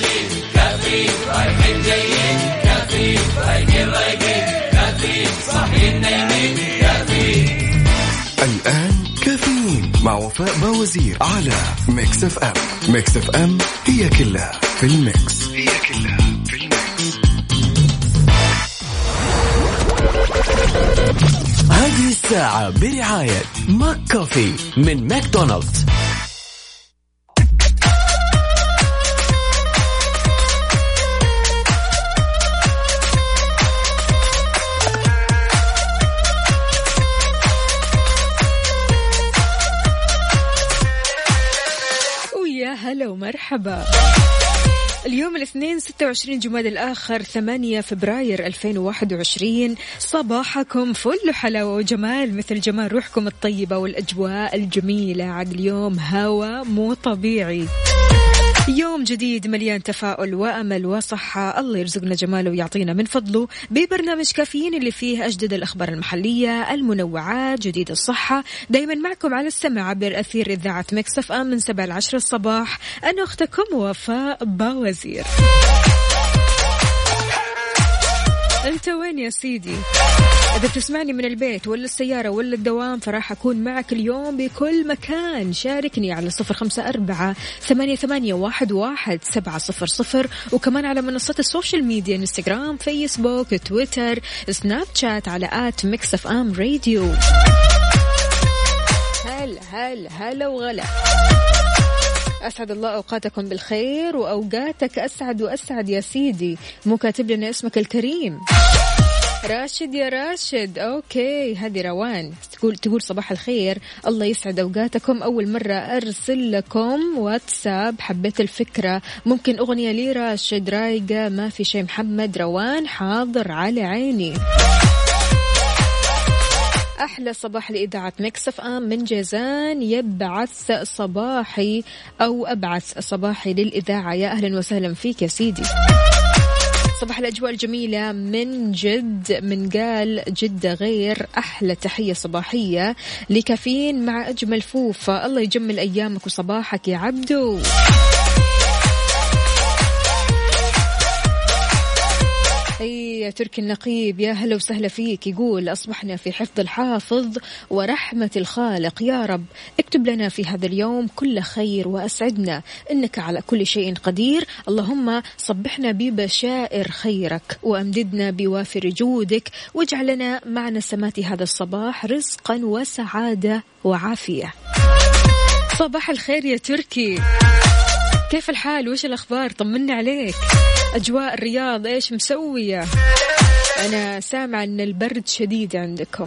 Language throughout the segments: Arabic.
نازلين كافيين رايحين جايين كافيين رايقين رايقين كافيين صاحيين نايمين كافيين. الآن كافيين مع وفاء باوزير على ميكس اف ام. ميكس اف ام هي كلها في الميكس. هذه الساعة برعاية ماك كوفي من ماكدونالدز. ويا هلا ومرحبا. اليوم الاثنين 26 جمادى الآخر 8 فبراير 2021. صباحكم فل حلاوة وجمال مثل جمال روحكم الطيبة والأجواء الجميلة. عاد اليوم هوا مو طبيعي، يوم جديد مليان تفاؤل وأمل وصحة. الله يرزقنا جماله ويعطينا من فضله ببرنامج كافيين اللي فيه أجدد الأخبار المحلية، المنوعات، جديد الصحة. دايما معكم على السمع عبر أثير إذاعة ميكس اف ام من 7-10 الصباح. أنا أختكم وفاء باوزير. أنت وين يا سيدي؟ إذا بتسمعني من البيت ولا السيارة ولا الدوام فراح أكون معك اليوم بكل مكان. شاركني على 0548811700 وكمان على منصات السوشيال ميديا، إنستغرام، فيسبوك، تويتر، سناب شات، على آت ميكس اف ام راديو. هلا هلا هلا وغلا. أسعد الله أوقاتكم بالخير وأوقاتك أسعد وأسعد يا سيدي. مو كاتب لنا اسمك الكريم. راشد يا راشد، أوكي هذه روان تقول صباح الخير، الله يسعد أوقاتكم. أول مرة أرسل لكم واتساب، حبيت الفكرة. ممكن أغنية لي راشد رايقة، ما في شيء محمد. روان حاضر على عيني. أحلى صباح لإذاعة ميكس اف ام من جازان، يبعث صباحي أو أبعث صباحي للإذاعة. يا أهلا وسهلا فيك يا سيدي. صباح الأجواء الجميلة من جد، من قال جدة غير. أحلى تحية صباحية لكافيين مع أجمل فوفة. الله يجمل أيامك وصباحك يا عبدو. يا تركي النقيب، يا هلا وسهلا فيك. يقول أصبحنا في حفظ الحافظ ورحمة الخالق، يا رب اكتب لنا في هذا اليوم كل خير وأسعدنا، إنك على كل شيء قدير. اللهم صبحنا ببشائر خيرك وأمددنا بوافر جودك، واجعلنا مع نسمات هذا الصباح رزقا وسعادة وعافية. صباح الخير يا تركي، كيف الحال وإيش الأخبار؟ طمنا عليك. أجواء الرياض إيش مسوية؟ أنا سامع أن البرد شديد عندكم،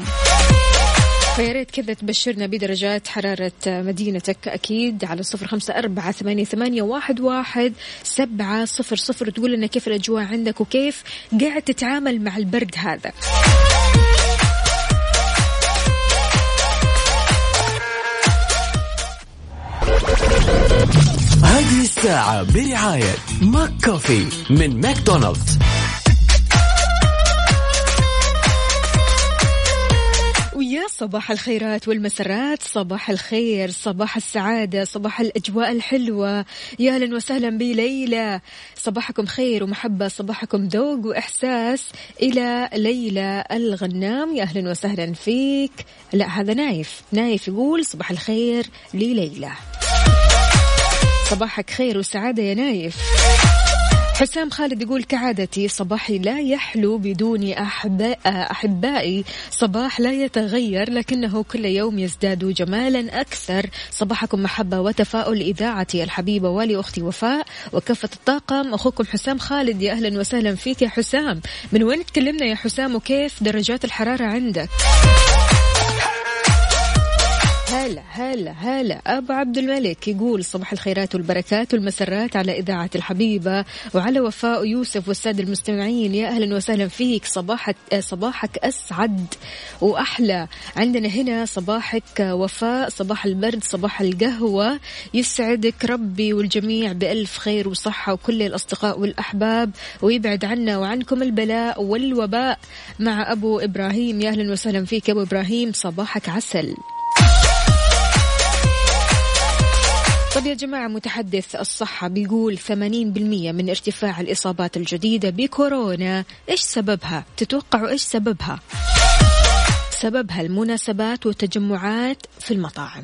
فياريت كذا تبشرنا بدرجات حرارة مدينتك. أكيد على 0548811700 تقول لنا كيف الأجواء عندك وكيف قاعد تتعامل مع البرد هذا. هذه الساعة برعاية ماك كوفي من ماكدونالدز. ويا صباح الخيرات والمسرات، صباح الخير، صباح السعادة، صباح الأجواء الحلوة. يا أهلا وسهلا بي ليلى. صباحكم خير ومحبة، صباحكم ذوق وإحساس. إلى ليلى الغنام، يا أهلا وسهلا فيك. لا هذا نايف يقول صباح الخير لليلى. صباحك خير وسعادة يا نايف. حسام خالد يقول كعادتي صباحي لا يحلو بدون أحبائي، صباح لا يتغير لكنه كل يوم يزداد جمالا أكثر. صباحكم محبة وتفاؤل إذاعتي الحبيبة ولأختي وفاء وكافة الطاقم. أخوكم حسام خالد، يا أهلا وسهلا فيك يا حسام. من وين تكلمنا يا حسام وكيف درجات الحرارة عندك؟ هلا هلا هلا. أبو عبد الملك يقول صباح الخيرات والبركات والمسرات على إذاعة الحبيبة وعلى وفاء ويوسف والسادة المستمعين. يا أهلا وسهلا فيك، صباحك أسعد وأحلى. عندنا هنا صباحك وفاء، صباح البرد، صباح القهوة. يسعدك ربي والجميع بألف خير وصحة وكل الأصدقاء والأحباب، ويبعد عنا وعنكم البلاء والوباء. مع أبو إبراهيم، يا أهلا وسهلا فيك أبو إبراهيم، صباحك عسل. طب يا جماعة، متحدث الصحة بيقول 80% من ارتفاع الإصابات الجديدة بكورونا، إيش سببها؟ تتوقعوا إيش سببها؟ سببها المناسبات والتجمعات في المطاعم.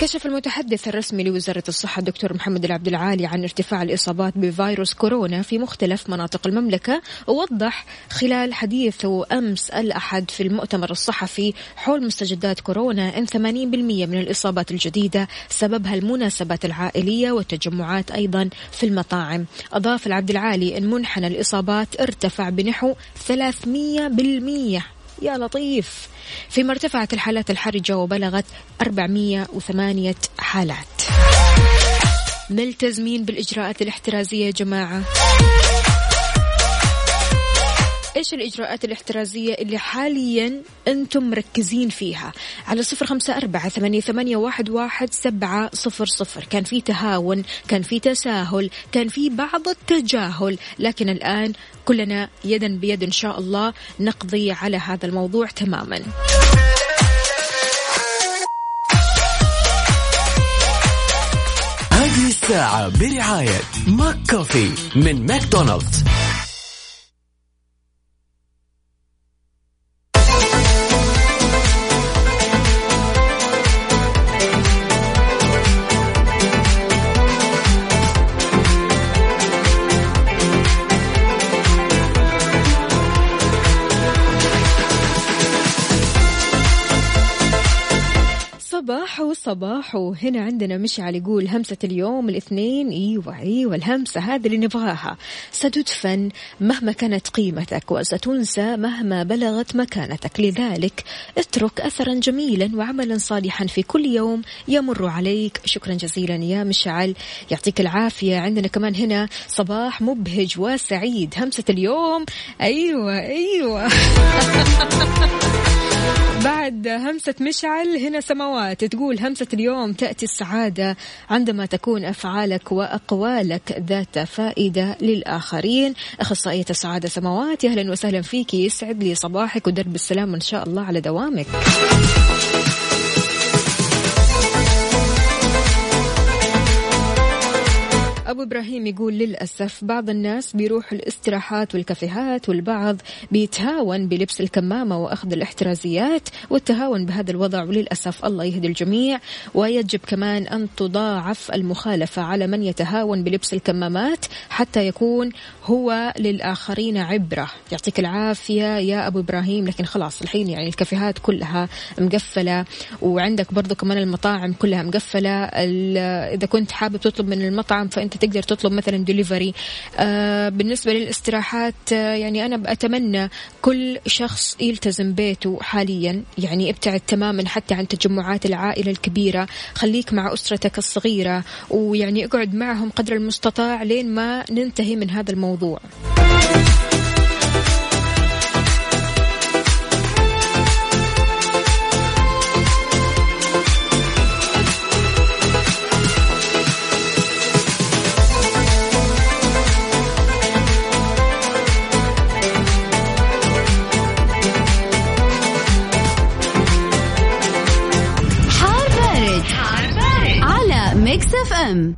كشف المتحدث الرسمي لوزارة الصحة الدكتور محمد العبد العالي عن ارتفاع الإصابات بفيروس كورونا في مختلف مناطق المملكة، ووضح خلال حديثه أمس الأحد في المؤتمر الصحفي حول مستجدات كورونا أن 80% من الإصابات الجديدة سببها المناسبات العائلية والتجمعات أيضا في المطاعم. أضاف العبد العالي أن منحنى الإصابات ارتفع بنحو 300%، يا لطيف، فيما ارتفعت الحالات الحرجة وبلغت 408 حالات. ملتزمين بالإجراءات الاحترازية يا جماعة. إيش الإجراءات الاحترازية اللي حاليا أنتم مركزين فيها؟ على 0548811700 كان في تهاون، كان في تساهل، كان في بعض التجاهل، لكن الآن كلنا يدا بيد إن شاء الله نقضي على هذا الموضوع تماما. هذه الساعة برعاية ماك كوفي من ماكدونالدز. صباح وهنا عندنا مشعل يقول همسة اليوم الاثنين، ايوه الهمسة هذه اللي نبغاها. ستدفن مهما كانت قيمتك وستنسى مهما بلغت مكانتك، لذلك اترك أثرا جميلا وعملا صالحا في كل يوم يمر عليك. شكرا جزيلا يا مشعل، يعطيك العافية. عندنا كمان هنا صباح مبهج وسعيد، همسة اليوم ايوه بعد همسة مشعل هنا سماوات تقول همسة اليوم تأتي السعادة عندما تكون أفعالك وأقوالك ذات فائدة للآخرين. أخصائية السعادة سماوات، أهلا وسهلا فيك، يسعد لي صباحك ودرب السلام إن شاء الله على دوامك. أبو إبراهيم يقول للأسف بعض الناس بيروحوا الاستراحات والكافيهات، والبعض بيتهاون بلبس الكمامة وأخذ الاحترازيات والتهاون بهذا الوضع، وللأسف الله يهدي الجميع. ويجب كمان أن تضاعف المخالفة على من يتهاون بلبس الكمامات حتى يكون هو للآخرين عبرة. يعطيك العافية يا أبو إبراهيم، لكن خلاص الحين يعني الكافيهات كلها مقفلة، وعندك برضو كمان المطاعم كلها مقفلة. إذا كنت حابب تطلب من المطعم فأنت تقدر تطلب مثلا ديليفري. بالنسبة للاستراحات يعني أنا أتمنى كل شخص يلتزم بيته حاليا، يعني ابتعد تماما حتى عن تجمعات العائلة الكبيرة، خليك مع أسرتك الصغيرة ويعني اقعد معهم قدر المستطاع لين ما ننتهي من هذا الموضوع. ميكس اف ام.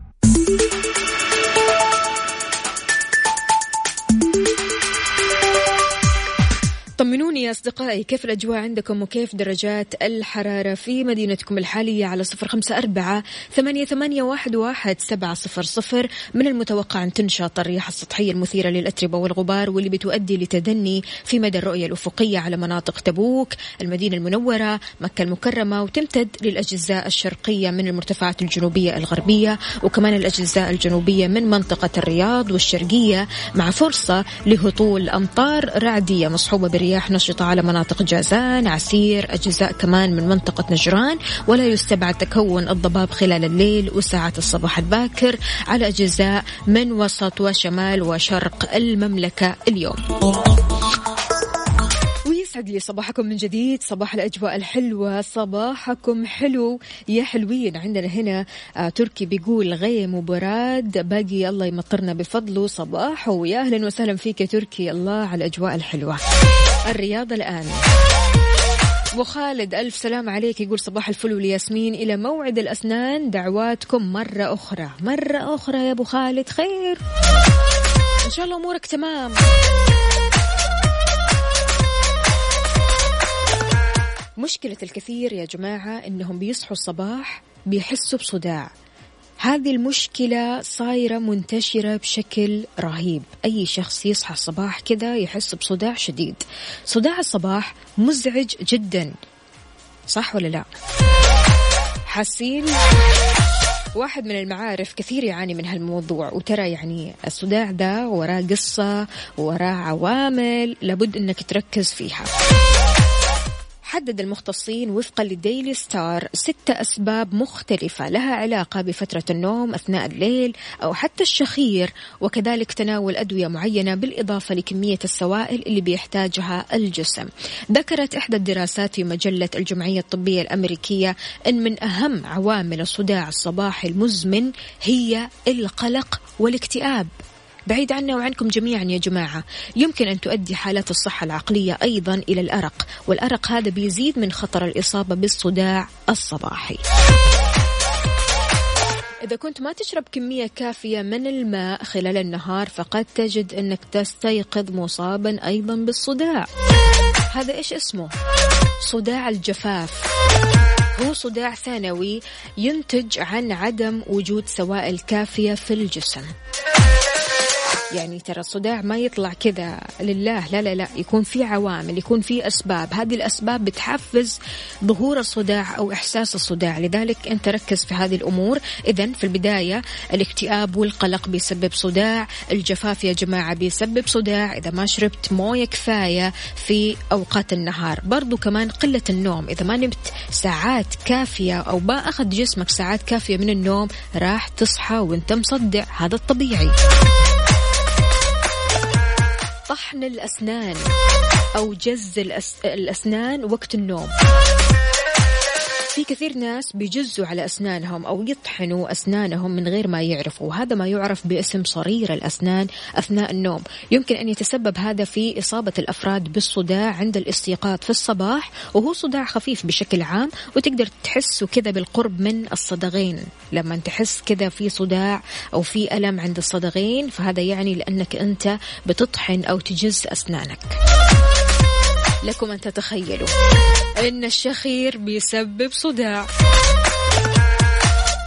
طمنوني يا أصدقائي كيف الأجواء عندكم وكيف درجات الحرارة في مدينتكم الحالية على 0548811700. من المتوقع أن تنشط الرياح السطحية المثيرة للأتربة والغبار واللي بتؤدي لتدني في مدى الرؤية الأفقية على مناطق تبوك، المدينة المنورة، مكة المكرمة، وتمتد للأجزاء الشرقية من المرتفعات الجنوبية الغربية، وكمان الأجزاء الجنوبية من منطقة الرياض والشرقية، مع فرصة لهطول أمطار رعدية مصحوبة بالرياح نشطة على مناطق جازان، عسير، أجزاء كمان من منطقة نجران. ولا يستبعد تكون الضباب خلال الليل وساعات الصباح الباكر على أجزاء من وسط وشمال وشرق المملكة اليوم. يسعد لي صباحكم من جديد، صباح الأجواء الحلوة، صباحكم حلو يا حلوين. عندنا هنا تركي بيقول غيم وبراد باقي الله يمطرنا بفضله صباح، ويا أهلا وسهلا فيك يا تركي، الله على الأجواء الحلوة. الرياض الآن أبو خالد ألف سلام عليك، يقول صباح الفل والياسمين، إلى موعد الأسنان دعواتكم مرة أخرى يا أبو خالد، خير إن شاء الله أمورك تمام. مشكلة الكثير يا جماعة إنهم بيصحوا الصباح بيحسوا بصداع، هذه المشكلة صايرة منتشرة بشكل رهيب، أي شخص يصحى الصباح كده يحس بصداع شديد. صداع الصباح مزعج جدا، صح ولا لا؟ حاسين؟ واحد من المعارف كثير يعاني من هالموضوع، وترى يعني الصداع ده وراه قصة، وراه عوامل لابد أنك تركز فيها. حدد المختصين وفقا للديلي ستار 6 أسباب مختلفة لها علاقة بفترة النوم أثناء الليل أو حتى الشخير، وكذلك تناول أدوية معينة بالإضافة لكمية السوائل اللي بيحتاجها الجسم. ذكرت إحدى الدراسات في مجلة الجمعية الطبية الأمريكية أن من أهم عوامل الصداع الصباحي المزمن هي القلق والاكتئاب. بعيد عنا وعنكم جميعا يا جماعة. يمكن أن تؤدي حالات الصحة العقلية أيضا إلى الأرق، والأرق هذا بيزيد من خطر الإصابة بالصداع الصباحي. إذا كنت ما تشرب كمية كافية من الماء خلال النهار فقد تجد أنك تستيقظ مصابا أيضا بالصداع. هذا إيش اسمه؟ صداع الجفاف. هو صداع ثانوي ينتج عن عدم وجود سوائل كافية في الجسم. يعني ترى الصداع ما يطلع كذا لله، لا لا لا، يكون في عوامل، يكون في أسباب، هذه الأسباب بتحفز ظهور الصداع أو إحساس الصداع، لذلك أنت ركز في هذه الأمور. إذن في البداية الاكتئاب والقلق بيسبب صداع، الجفاف يا جماعة بيسبب صداع، إذا ما شربت موية كفاية في أوقات النهار، برضو كمان قلة النوم، إذا ما نمت ساعات كافية أو ما أخذ جسمك ساعات كافية من النوم راح تصحى وانت مصدع، هذا الطبيعي. طحن الأسنان أو جز الأسنان وقت النوم، في كثير ناس بيجزوا على أسنانهم أو يطحنوا أسنانهم من غير ما يعرفوا، وهذا ما يعرف باسم صرير الأسنان أثناء النوم. يمكن أن يتسبب هذا في إصابة الأفراد بالصداع عند الاستيقاظ في الصباح، وهو صداع خفيف بشكل عام، وتقدر تحسه كذا بالقرب من الصدغين. لما تحس كذا في صداع أو في ألم عند الصدغين فهذا يعني لأنك أنت بتطحن أو تجز أسنانك. لكم أن تتخيلوا أن الشخير بيسبب صداع.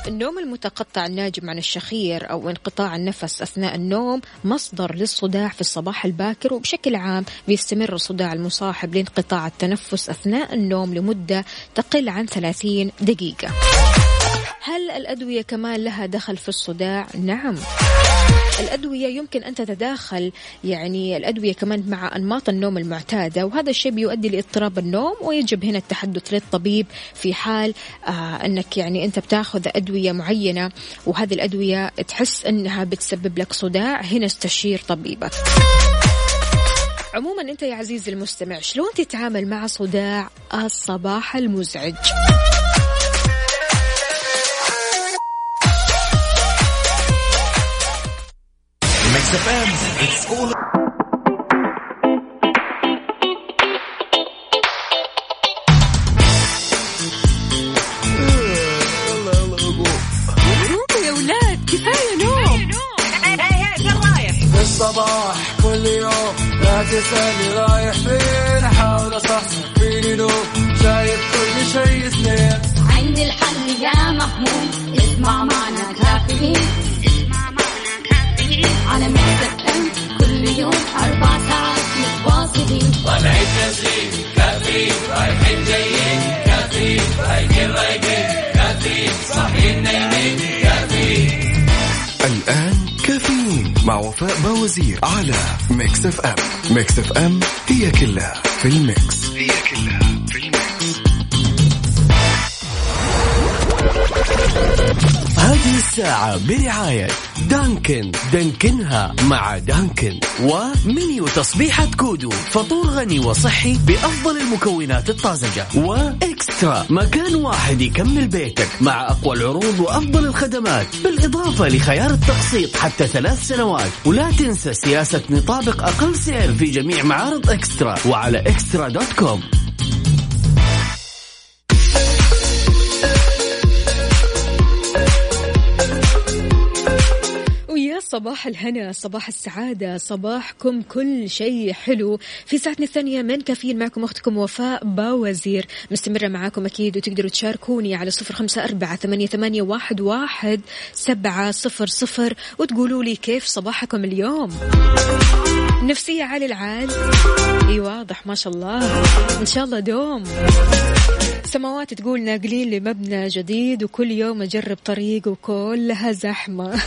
النوم المتقطع الناجم عن الشخير أو انقطاع النفس أثناء النوم مصدر للصداع في الصباح الباكر، وبشكل عام بيستمر الصداع المصاحب لانقطاع التنفس أثناء النوم لمدة تقل عن 30 دقيقة. هل الأدوية كمان لها دخل في الصداع؟ نعم، الأدوية يمكن أن تتداخل يعني الأدوية كمان مع أنماط النوم المعتادة، وهذا الشيء بيؤدي لاضطراب النوم، ويجب هنا التحدث للطبيب في حال أنك يعني أنت بتاخذ أدوية معينة وهذه الأدوية تحس أنها بتسبب لك صداع، هنا استشير طبيبك. عموما أنت يا عزيزي المستمع شلون تتعامل مع صداع الصباح المزعج؟ يا ولاد كفاية نوم الصباح كل يوم، لا تسألني رايح فين، أحاول أصحصح فيني لو شايف كل شيء سنين، عندي الحل يا محمود، اسمع معنا كافيين على ميكس اف ام كل يوم 4 ساعات متواصلين، طالعين تسليم كافيين، رايحين جايين كافيين، رايقين رايقين كافيين، صاحيين نايمين كافيين. الآن كافيين مع وفاء باوزير على ميكس اف ام. ميكس اف ام هي كلها في الميكس، هي كلها في الميكس. هذه الساعة برعاية دانكن، دانكنها مع دانكن، ومنيو تصبيحة كودو، فطور غني وصحي بأفضل المكونات الطازجة، وإكسترا، مكان واحد يكمل بيتك مع أقوى العروض وأفضل الخدمات، بالإضافة لخيار التقسيط حتى 3 سنوات، ولا تنسى سياسة نطابق أقل سعر في جميع معارض إكسترا وعلى إكسترا.com. صباح الهنا، صباح السعادة، صباحكم كل شيء حلو. في ساعتنا الثانية من كافيين معكم أختكم وفاء باوزير، مستمرة معاكم أكيد، وتقدروا تشاركوني على 0548811700 وتقولوا لي كيف صباحكم اليوم. نفسية عالي العال، اي واضح ما شاء الله، إن شاء الله دوم. سماوات تقول ناقلين لمبنى جديد وكل يوم أجرب طريق وكلها زحمة.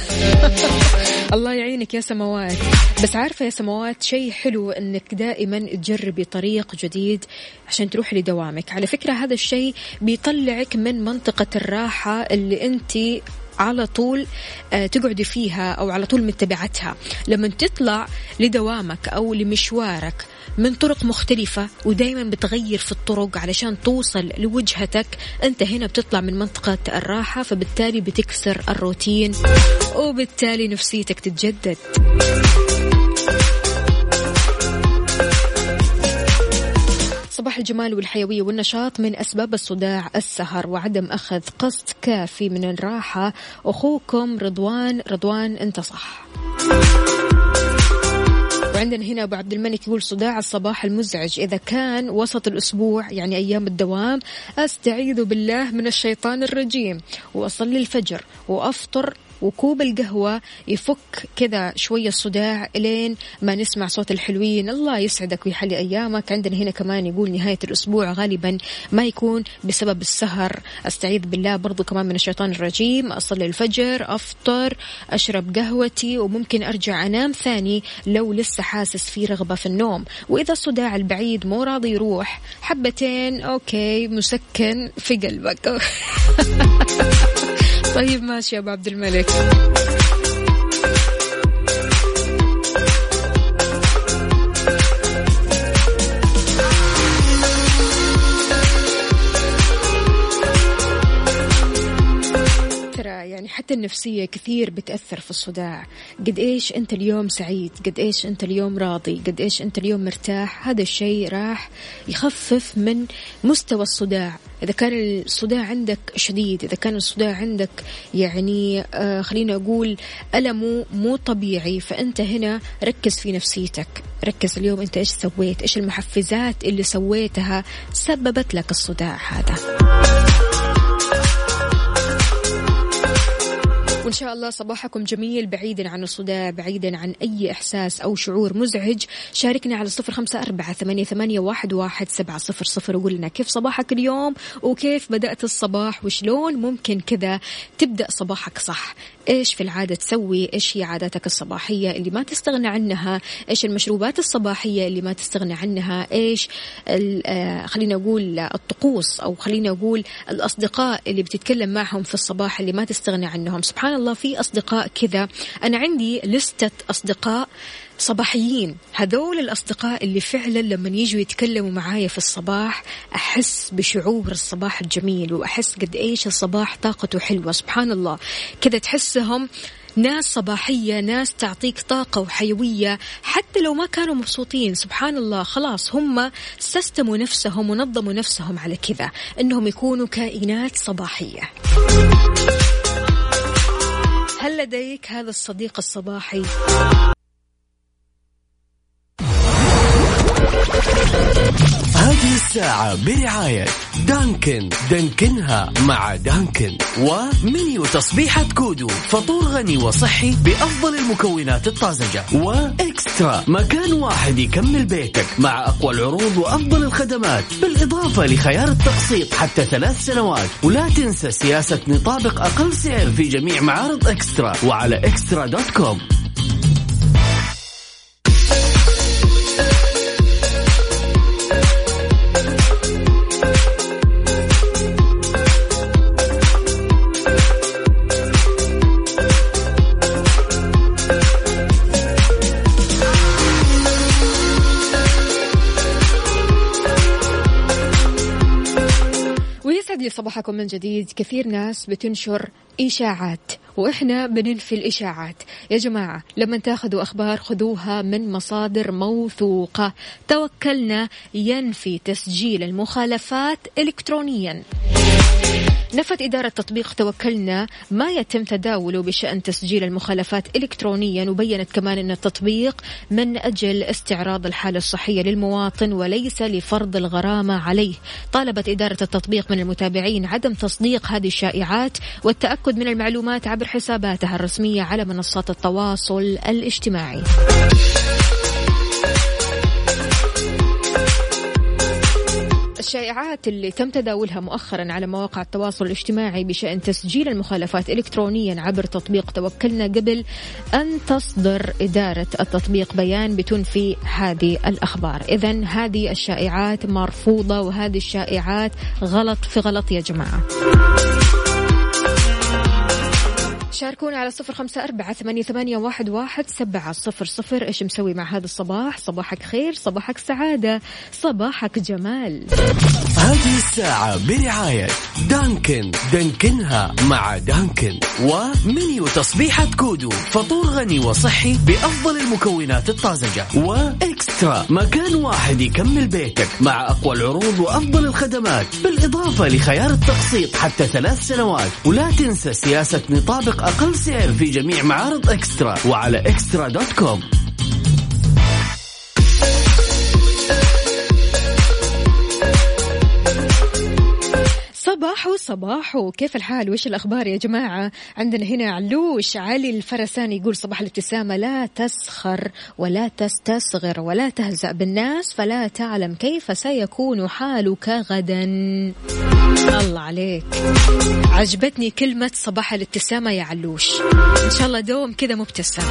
الله يعينك يا سماوات. بس عارفة يا سماوات، شيء حلو أنك دائما تجربي طريق جديد عشان تروح لدوامك. على فكرة هذا الشيء بيطلعك من منطقة الراحة اللي أنت على طول تقعدي فيها أو على طول متبعتها. لما تطلع لدوامك أو لمشوارك من طرق مختلفة ودايما بتغير في الطرق علشان توصل لوجهتك، أنت هنا بتطلع من منطقة الراحة، فبالتالي بتكسر الروتين وبالتالي نفسيتك تتجدد. صباح الجمال والحيوية والنشاط. من أسباب الصداع السهر وعدم أخذ قسط كافي من الراحة. أخوكم رضوان. رضوان أنت صح. وعندنا هنا أبو عبد الملك يقول صداع الصباح المزعج إذا كان وسط الأسبوع، يعني أيام الدوام، أستعيذ بالله من الشيطان الرجيم، وأصلي الفجر وأفطر وكوب القهوة يفك كذا شوية الصداع إلين ما نسمع صوت الحلوين. الله يسعدك ويحلي أيامك. عندنا هنا كمان يقول نهاية الأسبوع غالبا ما يكون بسبب السهر، أستعيذ بالله برضو كمان من الشيطان الرجيم، أصلي الفجر، أفطر، أشرب قهوتي، وممكن أرجع أنام ثاني لو لسه حاسس في رغبة في النوم. وإذا الصداع البعيد مو راضي يروح، حبتين أوكي مسكن في قلبك. طيب ماشي يا أبو عبد الملك. يعني حتى النفسية كثير بتأثر في الصداع. قد إيش أنت اليوم سعيد، قد إيش أنت اليوم راضي، قد إيش أنت اليوم مرتاح، هذا الشيء راح يخفف من مستوى الصداع. إذا كان الصداع عندك شديد، إذا كان الصداع عندك يعني خلينا أقول ألمه مو طبيعي، فأنت هنا ركز في نفسيتك. ركز اليوم أنت إيش سويت، إيش المحفزات اللي سويتها سببت لك الصداع هذا. وإن شاء الله صباحكم جميل، بعيدا عن الصداع، بعيدا عن أي إحساس أو شعور مزعج. شاركنا على 0548811700 وقولنا كيف صباحك اليوم وكيف بدأت الصباح وشلون ممكن كذا تبدأ صباحك صح. إيش في العادة تسوي، إيش هي عاداتك الصباحية اللي ما تستغنى عنها، إيش المشروبات الصباحية اللي ما تستغنى عنها، إيش خلينا أقول الطقوس أو خلينا أقول الأصدقاء اللي بتتكلم معهم في الصباح اللي ما تستغنى عنهم. سبحان الله في أصدقاء كذا، أنا عندي لستة أصدقاء صباحيين، هذول الأصدقاء اللي فعلا لما يجوا يتكلموا معايا في الصباح أحس بشعور الصباح الجميل، وأحس قد إيش الصباح طاقته حلوة. سبحان الله كذا تحسهم ناس صباحية، ناس تعطيك طاقة وحيوية حتى لو ما كانوا مبسوطين. سبحان الله خلاص هم سستموا نفسهم ونظموا نفسهم على كذا إنهم يكونوا كائنات صباحية. هل لديك هذا الصديق الصباحي؟ هذه الساعة برعاية دانكن، دانكنها مع دانكن، ومنيو تصبيحة كودو، فطور غني وصحي بأفضل المكونات الطازجة، وإكسترا، مكان واحد يكمل بيتك مع أقوى العروض وأفضل الخدمات، بالإضافة لخيار التقسيط حتى 3 سنوات. ولا تنسى سياسة نطابق أقل سعر في جميع معارض إكسترا وعلى إكسترا.com. صباحكم من جديد. كثير ناس بتنشر إشاعات وإحنا بننفي الإشاعات. يا جماعة لما تاخذوا أخبار خذوها من مصادر موثوقة. توكلنا ينفي تسجيل المخالفات إلكترونيا. نفت إدارة تطبيق توكلنا ما يتم تداوله بشأن تسجيل المخالفات إلكترونيا، وبيّنت كمان أن التطبيق من أجل استعراض الحالة الصحية للمواطن وليس لفرض الغرامة عليه. طالبت إدارة التطبيق من المتابعين عدم تصديق هذه الشائعات والتأكد من المعلومات عبر حساباتها الرسمية على منصات التواصل الاجتماعي. الشائعات اللي تم تداولها مؤخرا على مواقع التواصل الاجتماعي بشأن تسجيل المخالفات إلكترونيا عبر تطبيق توكلنا قبل أن تصدر إدارة التطبيق بيان بتنفي هذه الأخبار. إذن هذه الشائعات مرفوضة، وهذه الشائعات غلط في غلط يا جماعة. شاركونا على 0548811700 إيش مسوي مع هذا الصباح؟ صباحك خير، صباحك سعادة، صباحك جمال. هذه الساعة برعاية دانكن، دانكنها مع دانكن، ومنيو تصبيحة كودو، فطور غني وصحي بأفضل المكونات الطازجة، وإكسترا مكان واحد يكمل بيتك مع أقوى العروض وأفضل الخدمات، بالإضافة لخيار التقسيط حتى 3 سنوات. ولا تنسى سياسة نطابق أقل سعر في جميع معارض إكسترا وعلى extra.com. صباحو كيف الحال وإيش الأخبار يا جماعة؟ عندنا هنا علوش علي الفرساني يقول صباح الابتسامة، لا تسخر ولا تستصغر ولا تهزأ بالناس فلا تعلم كيف سيكون حالك غدا. الله عليك، عجبتني كلمة صباح الابتسامة يا علوش، إن شاء الله دوم كذا مبتسم.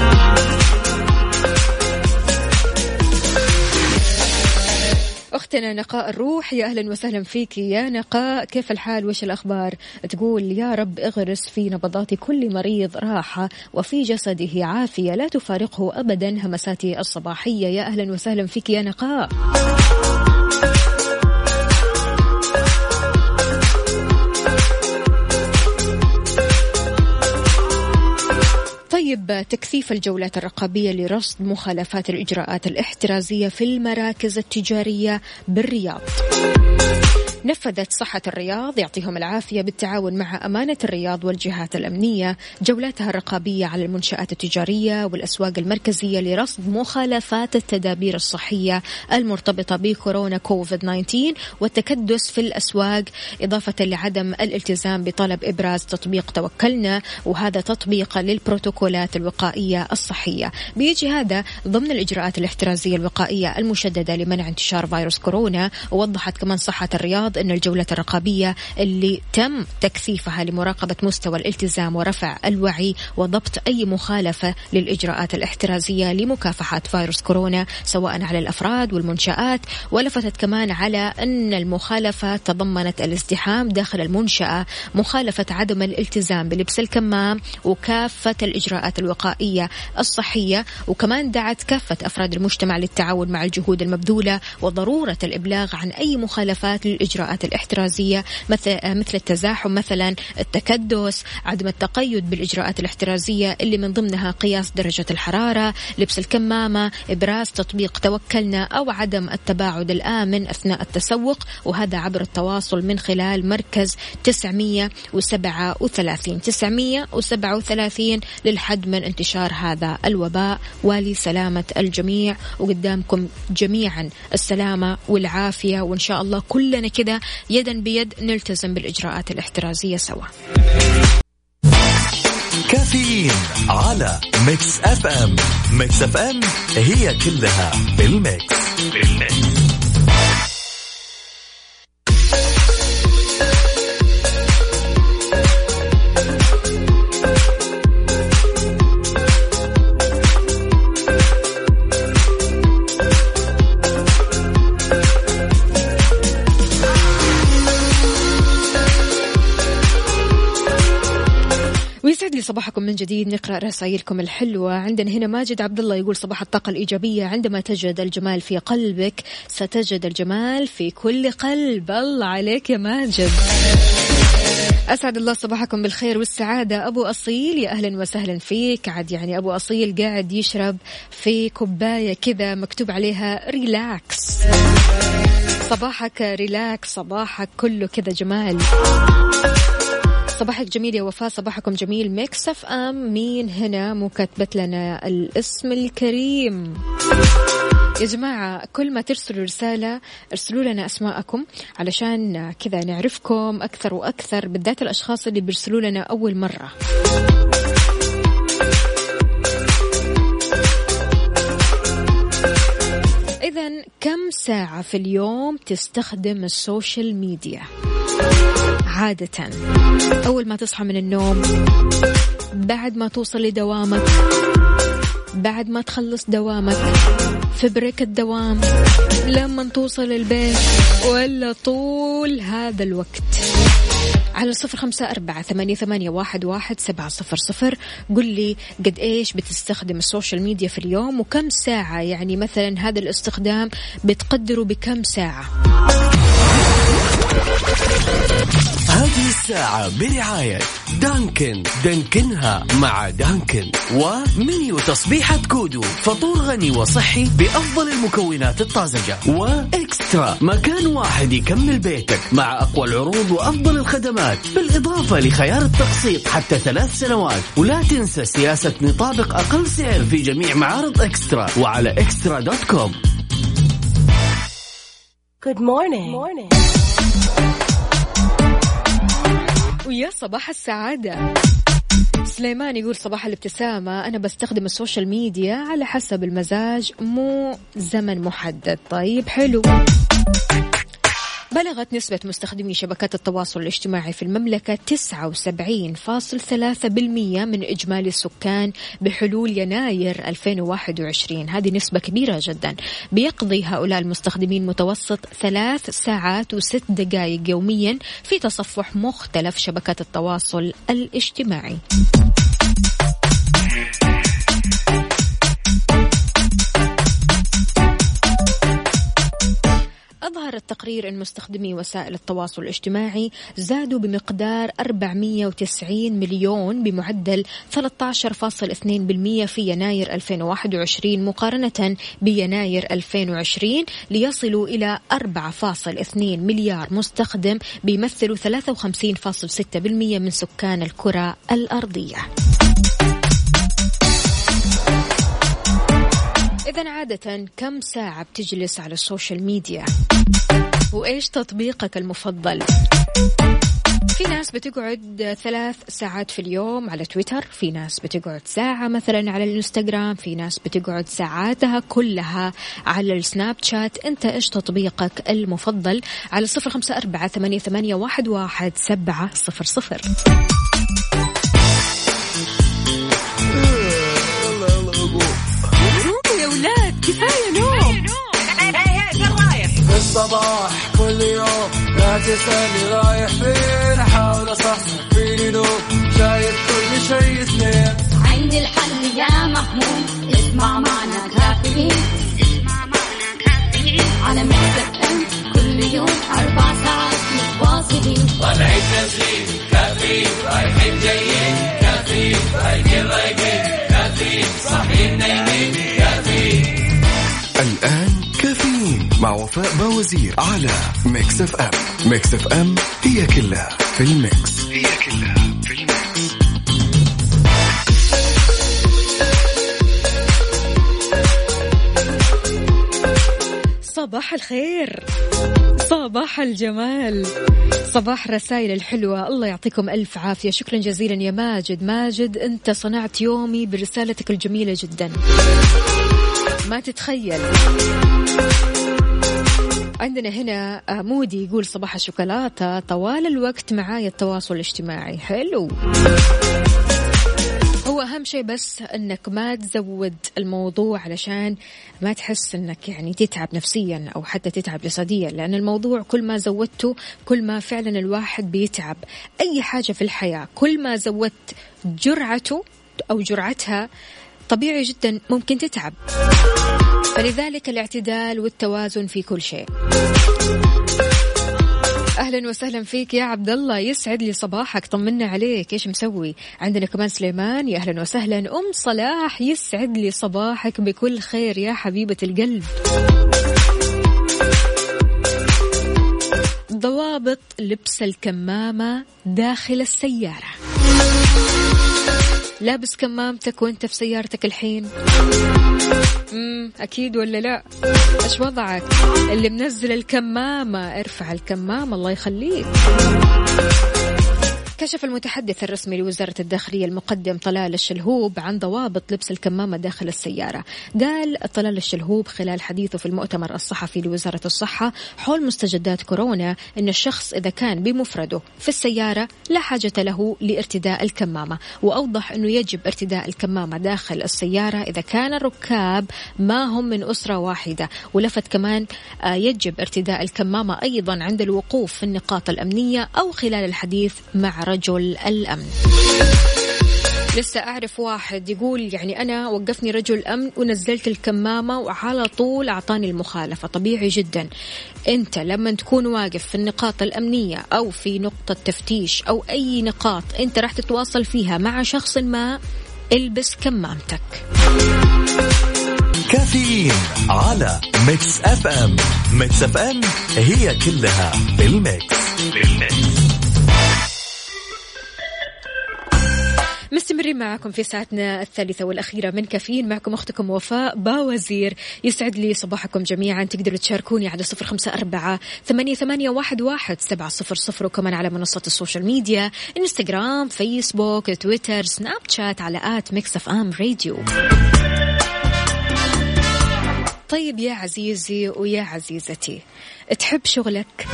أختنا نقاء الروح، يا أهلا وسهلا فيك يا نقاء، كيف الحال وش الأخبار؟ تقول يا رب اغرس في نبضات كل مريض راحة وفي جسده عافية لا تفارقه أبدا همساتي الصباحية. يا أهلا وسهلا فيك يا نقاء. طيب، تكثيف الجولات الرقابية لرصد مخالفات الإجراءات الاحترازية في المراكز التجارية بالرياض. نفذت صحة الرياض يعطيهم العافية بالتعاون مع أمانة الرياض والجهات الأمنية جولاتها الرقابية على المنشآت التجارية والأسواق المركزية لرصد مخالفات التدابير الصحية المرتبطة بكورونا كوفيد 19 والتكدس في الأسواق، إضافة لعدم الالتزام بطلب إبراز تطبيق توكلنا، وهذا تطبيقا للبروتوكولات الوقائية الصحية. بيجي هذا ضمن الإجراءات الاحترازية الوقائية المشددة لمنع انتشار فيروس كورونا. ووضحت كمان صحة الرياض أن الجولات الرقابية اللي تم تكثيفها لمراقبة مستوى الالتزام ورفع الوعي وضبط أي مخالفة للإجراءات الاحترازية لمكافحة فيروس كورونا سواء على الأفراد والمنشآت. ولفتت كمان على أن المخالفة تضمنت الازدحام داخل المنشأة، مخالفة عدم الالتزام بلبس الكمام، وكافة الإجراءات الوقائية الصحية. وكمان دعت كافة أفراد المجتمع للتعاون مع الجهود المبذولة وضرورة الإبلاغ عن أي مخالفات للإجراءات الاحترازية مثل التزاحم مثلا، التكدس، عدم التقيد بالإجراءات الاحترازية اللي من ضمنها قياس درجة الحرارة، لبس الكمامة، إبراز تطبيق توكلنا، أو عدم التباعد الآمن أثناء التسوق، وهذا عبر التواصل من خلال مركز 937 للحد من انتشار هذا الوباء ولسلامة الجميع. وقدامكم جميعا السلامة والعافية، وإن شاء الله كلنا كده يدا بيد نلتزم بالإجراءات الاحترازية سوا. كافيين على ميكس اف ام، ميكس اف ام هي كلها بالميكس. صباحكم من جديد، نقرأ رسائلكم الحلوة. عندنا هنا ماجد عبد الله يقول صباح الطاقة الإيجابية، عندما تجد الجمال في قلبك ستجد الجمال في كل قلب. الله عليك يا ماجد، أسعد الله صباحكم بالخير والسعادة. أبو أصيل يا أهلا وسهلا فيك. عاد يعني أبو أصيل قاعد يشرب في كوباية كذا مكتوب عليها ريلاكس. صباحك ريلاكس، صباحك كله كذا جمال. صباحك جميل يا وفاء، صباحكم جميل. ميكس اف ام، مين هنا؟ مو كتبت لنا الاسم الكريم. يا جماعة كل ما ترسلوا رسالة ارسلوا لنا أسماءكم علشان كذا نعرفكم أكثر وأكثر، بالذات الأشخاص اللي بيرسلوا لنا أول مرة. إذن كم ساعة في اليوم تستخدم السوشيال ميديا عادة؟ أول ما تصحى من النوم، بعد ما توصل لدوامك، بعد ما تخلص دوامك، في بريك الدوام، لما توصل البيت، ولا طول هذا الوقت؟ على 0548811700 قل لي قد إيش بتستخدم السوشيال ميديا في اليوم وكم ساعة، يعني مثلا هذا الاستخدام بتقدره بكم ساعة. هذه الساعة برعاية دانكن، دانكنها مع دانكن، ومنيو تصبيحة كودو، فطور غني وصحي بأفضل المكونات الطازجة، وإكسترا، مكان واحد يكمل بيتك مع أقوى العروض وأفضل الخدمات، بالإضافة لخيار التقسيط حتى 3 سنوات، ولا تنسى سياسة نطابق أقل سعر في جميع معارض إكسترا وعلى extra.com. Good morning. Good morning. ويا صباح السعادة. سليمان يقول صباح الابتسامة، أنا بستخدم السوشيال ميديا على حسب المزاج، مو زمن محدد. طيب حلو. بلغت نسبة مستخدمي شبكات التواصل الاجتماعي في المملكة 79.3% من إجمالي السكان بحلول يناير 2021، هذه نسبة كبيرة جدا. بيقضي هؤلاء المستخدمين متوسط 3 ساعات و6 دقائق يوميا في تصفح مختلف شبكات التواصل الاجتماعي. أظهر التقرير أن مستخدمي وسائل التواصل الاجتماعي زادوا بمقدار 490 مليون بمعدل 13.2% في يناير 2021 مقارنة بيناير 2020، ليصلوا إلى 4.2 مليار مستخدم، بيمثلوا 53.6% من سكان الكرة الأرضية. إذن عادة كم ساعة بتجلس على السوشيال ميديا؟ وإيش تطبيقك المفضل؟ في ناس بتقعد 3 ساعات في اليوم على تويتر، في ناس بتقعد ساعة مثلا على الانستغرام، في ناس بتقعد ساعاتها كلها على السناب شات. أنت إيش تطبيقك المفضل؟ على 0548811700. كفاية نوم الصباح كل يوم، لا تسألني رايح فين، أحاول أصحصح فيني نوم، شايف كل شيء سنين، عندي الحل يا محمود، اسمع معنا كافيين، اسمع معنا كافيين، على مكتب أم كل يوم 4 ساعات متواصلين، طالعين نازلين كافيين، رايحين جايين كافيين، رايقين رايقين كافيين، صاحيين نايمين كافيين. الآن كافيين مع وفاء باوزير على ميكس اف ام. ميكس اف ام هي كلها في الميكس، هي كلها في الميكس. صباح الخير، صباح الجمال، صباح رسائل الحلوة، الله يعطيكم ألف عافية. شكرا جزيلا يا ماجد. ماجد أنت صنعت يومي برسالتك الجميلة جدا، ما تتخيل. عندنا هنا مودي يقول صباح الشوكولاتة، طوال الوقت معايا التواصل الاجتماعي. حلو، هو أهم شيء بس أنك ما تزود الموضوع علشان ما تحس أنك يعني تتعب نفسيا أو حتى تتعب جسديا، لأن الموضوع كل ما زودته كل ما فعلا الواحد بيتعب. أي حاجة في الحياة كل ما زودت جرعته أو جرعتها طبيعي جدا ممكن تتعب، فلذلك الاعتدال والتوازن في كل شيء. أهلا وسهلا فيك يا عبد الله، يسعد لي صباحك، طمنا عليك، إيش مسوي؟ عندنا كمان سليمان، يا أهلا وسهلا. أم صلاح، يسعد لي صباحك بكل خير يا حبيبة القلب. ضوابط لبس الكمامة داخل السيارة. لابس كمامتك وانت في سيارتك الحين؟ أكيد ولا لا؟ إيش وضعك؟ اللي منزل الكمامة ارفع الكمامة الله يخليك. كشف المتحدث الرسمي لوزارة الداخلية المقدم طلال الشلهوب عن ضوابط لبس الكمامة داخل السيارة. قال طلال الشلهوب خلال حديثه في المؤتمر الصحفي لوزارة الصحة حول مستجدات كورونا أن الشخص إذا كان بمفرده في السيارة لا حاجة له لارتداء الكمامة، وأوضح أنه يجب ارتداء الكمامة داخل السيارة إذا كان الركاب ما هم من أسرة واحدة. ولفت كمان يجب ارتداء الكمامة أيضا عند الوقوف في النقاط الأمنية أو خلال الحديث مع رجل الأمن. لسه أعرف واحد يقول يعني أنا وقفني رجل أمن ونزلت الكمامة وعلى طول أعطاني المخالفة. طبيعي جدا، أنت لما تكون واقف في النقاط الأمنية أو في نقطة تفتيش أو أي نقاط أنت راح تتواصل فيها مع شخص ما، البس كمامتك. كافيين على ميكس اف ام. ميكس اف ام هي كلها بالميكس. مستمرين معكم في ساعتنا الثالثة والأخيرة من كافيين، معكم أختكم وفاء باوزير. يسعد لي صباحكم جميعا. تقدروا تشاركوني على 0548811700 وكمان على منصات السوشيال ميديا، إنستغرام، فيسبوك، تويتر، سناب شات، على @mixofamradio. طيب يا عزيزي ويا عزيزتي، تحب شغلك؟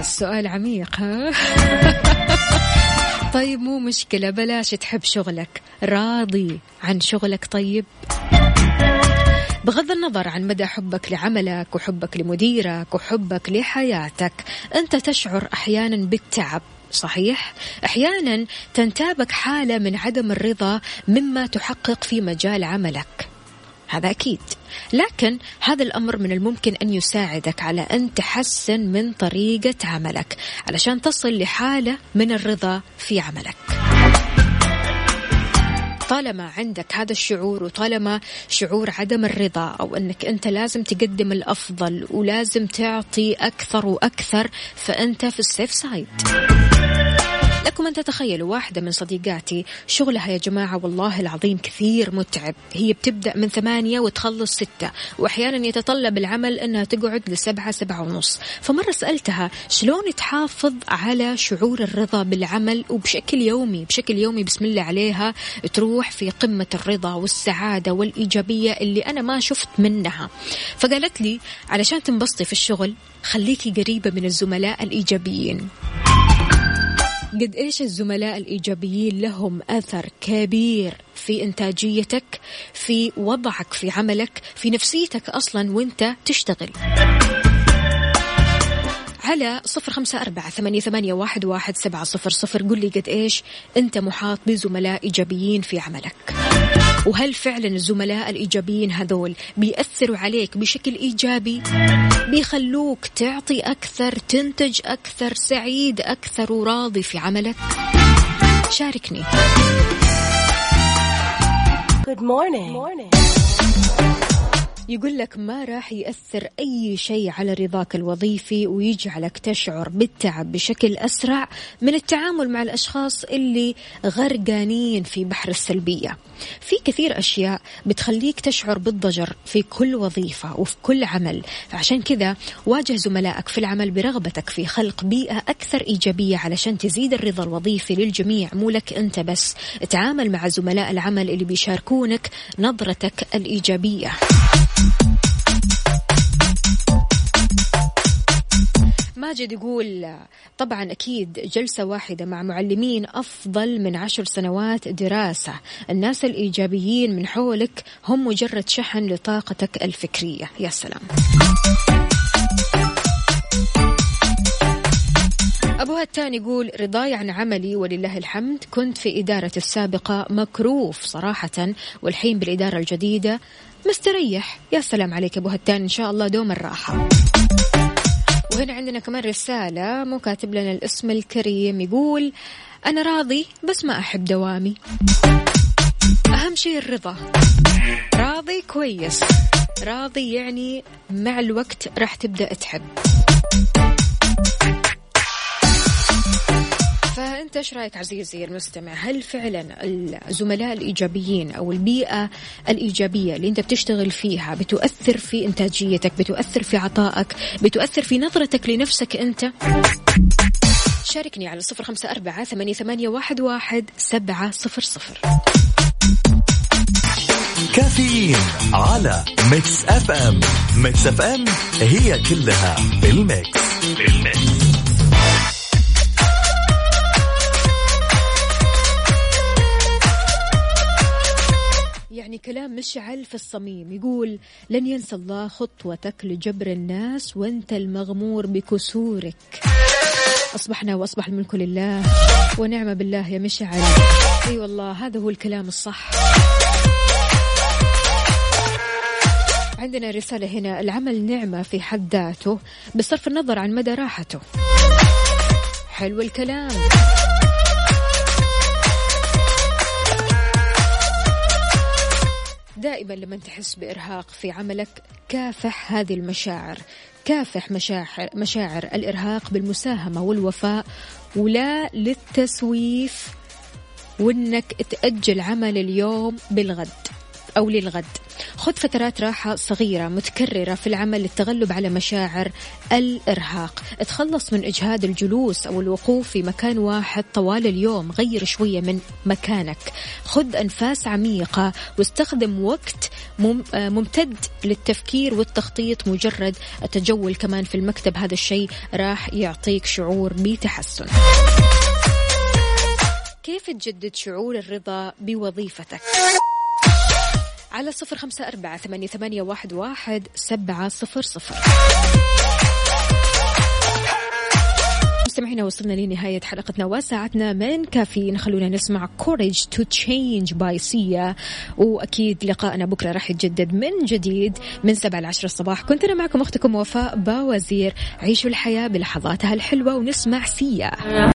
السؤال عميق ها؟ طيب مو مشكلة، بلاش تحب شغلك، راضي عن شغلك. طيب بغض النظر عن مدى حبك لعملك وحبك لمديرك وحبك لحياتك، أنت تشعر أحيانا بالتعب صحيح؟ أحيانا تنتابك حالة من عدم الرضا مما تحقق في مجال عملك، هذا أكيد، لكن هذا الأمر من الممكن أن يساعدك على أن تحسن من طريقة عملك علشان تصل لحالة من الرضا في عملك. طالما عندك هذا الشعور وطالما شعور عدم الرضا أو أنك أنت لازم تقدم الأفضل ولازم تعطي أكثر وأكثر، فأنت في السيف سايد. لكم أن تتخيلوا واحدة من صديقاتي شغلها يا جماعة والله العظيم كثير متعب، هي بتبدأ من 8 وتخلص 6، وأحيانا يتطلب العمل أنها تقعد ل7 7:30. فمرة سألتها شلون تحافظ على شعور الرضا بالعمل وبشكل يومي، بشكل يومي بسم الله عليها تروح في قمة الرضا والسعادة والإيجابية اللي أنا ما شفت منها. فقالت لي علشان تنبسطي في الشغل خليكي قريبة من الزملاء الإيجابيين. قد إيش الزملاء الإيجابيين لهم أثر كبير في إنتاجيتك، في وضعك في عملك، في نفسيتك أصلا وانت تشتغل. على 0548811700 قل لي قد إيش أنت محاط بزملاء إيجابيين في عملك، وهل فعلا الزملاء الإيجابيين هذول بيأثروا عليك بشكل إيجابي، بيخلوك تعطي أكثر، تنتج أكثر، سعيد أكثر وراضي في عملك؟ شاركني. Good morning. Good morning. يقول لك ما راح يأثر أي شيء على رضاك الوظيفي ويجعلك تشعر بالتعب بشكل أسرع من التعامل مع الأشخاص اللي غرقانين في بحر السلبية. في كثير أشياء بتخليك تشعر بالضجر في كل وظيفة وفي كل عمل، فعشان كذا واجه زملائك في العمل برغبتك في خلق بيئة أكثر إيجابية علشان تزيد الرضا الوظيفي للجميع، مو لك أنت بس. اتعامل مع زملاء العمل اللي بيشاركونك نظرتك الإيجابية. ماجد يقول طبعا أكيد جلسة واحدة مع معلمين أفضل من 10 سنوات دراسة. الناس الإيجابيين من حولك هم مجرد شحن لطاقتك الفكرية. يا سلام. أبوها الثاني يقول رضاي عن عملي ولله الحمد، كنت في إدارة السابقة مكروف صراحة، والحين بالإدارة الجديدة مستريح. يا سلام عليك أبوها الثاني، إن شاء الله دوم الراحة. وهنا عندنا كمان رسالة مو كاتب لنا الاسم الكريم، يقول أنا راضي بس ما أحب دوامي. أهم شيء الرضا. راضي كويس، راضي يعني مع الوقت راح تبدأ تحب. فأنت إيش رأيك عزيزي المستمع؟ هل فعلا الزملاء الإيجابيين أو البيئة الإيجابية اللي أنت بتشتغل فيها بتؤثر في إنتاجيتك، بتؤثر في عطائك، بتؤثر في نظرتك لنفسك أنت؟ شاركني على 0548811700. كافيين على ميكس اف ام. ميكس اف ام هي كلها بالميكس. يعني كلام مشعل في الصميم يقول: لن ينسى الله خطوتك لجبر الناس وانت المغمور بكسورك. أصبحنا وأصبح الملك لله ونعم بالله يا مشعل. أي والله هذا هو الكلام الصح. عندنا رسالة هنا: العمل نعمة في حد ذاته بصرف النظر عن مدى راحته. حلو الكلام. دائما لما تحس بإرهاق في عملك كافح هذه المشاعر، كافح مشاعر الإرهاق بالمساهمة والوفاء، ولا للتسويف وإنك تأجل عمل اليوم بالغد أو للغد. خذ فترات راحة صغيرة متكررة في العمل للتغلب على مشاعر الإرهاق. اتخلص من إجهاد الجلوس أو الوقوف في مكان واحد طوال اليوم. غير شوية من مكانك، خذ أنفاس عميقة، واستخدم وقت ممتد للتفكير والتخطيط. مجرد التجول كمان في المكتب هذا الشيء راح يعطيك شعور بتحسن. كيف تجدد شعور الرضا بوظيفتك؟ على 0548811700. مستمعينا وصلنا لنهاية حلقتنا وساعتنا من كافيين. خلونا نسمع Courage to Change by سيا، وأكيد لقاءنا بكرة راح يتجدد من جديد من 7 ل10 الصباح. كنت أنا معكم أختكم وفاء باوزير. عيشوا الحياة بلحظاتها الحلوة ونسمع سيا.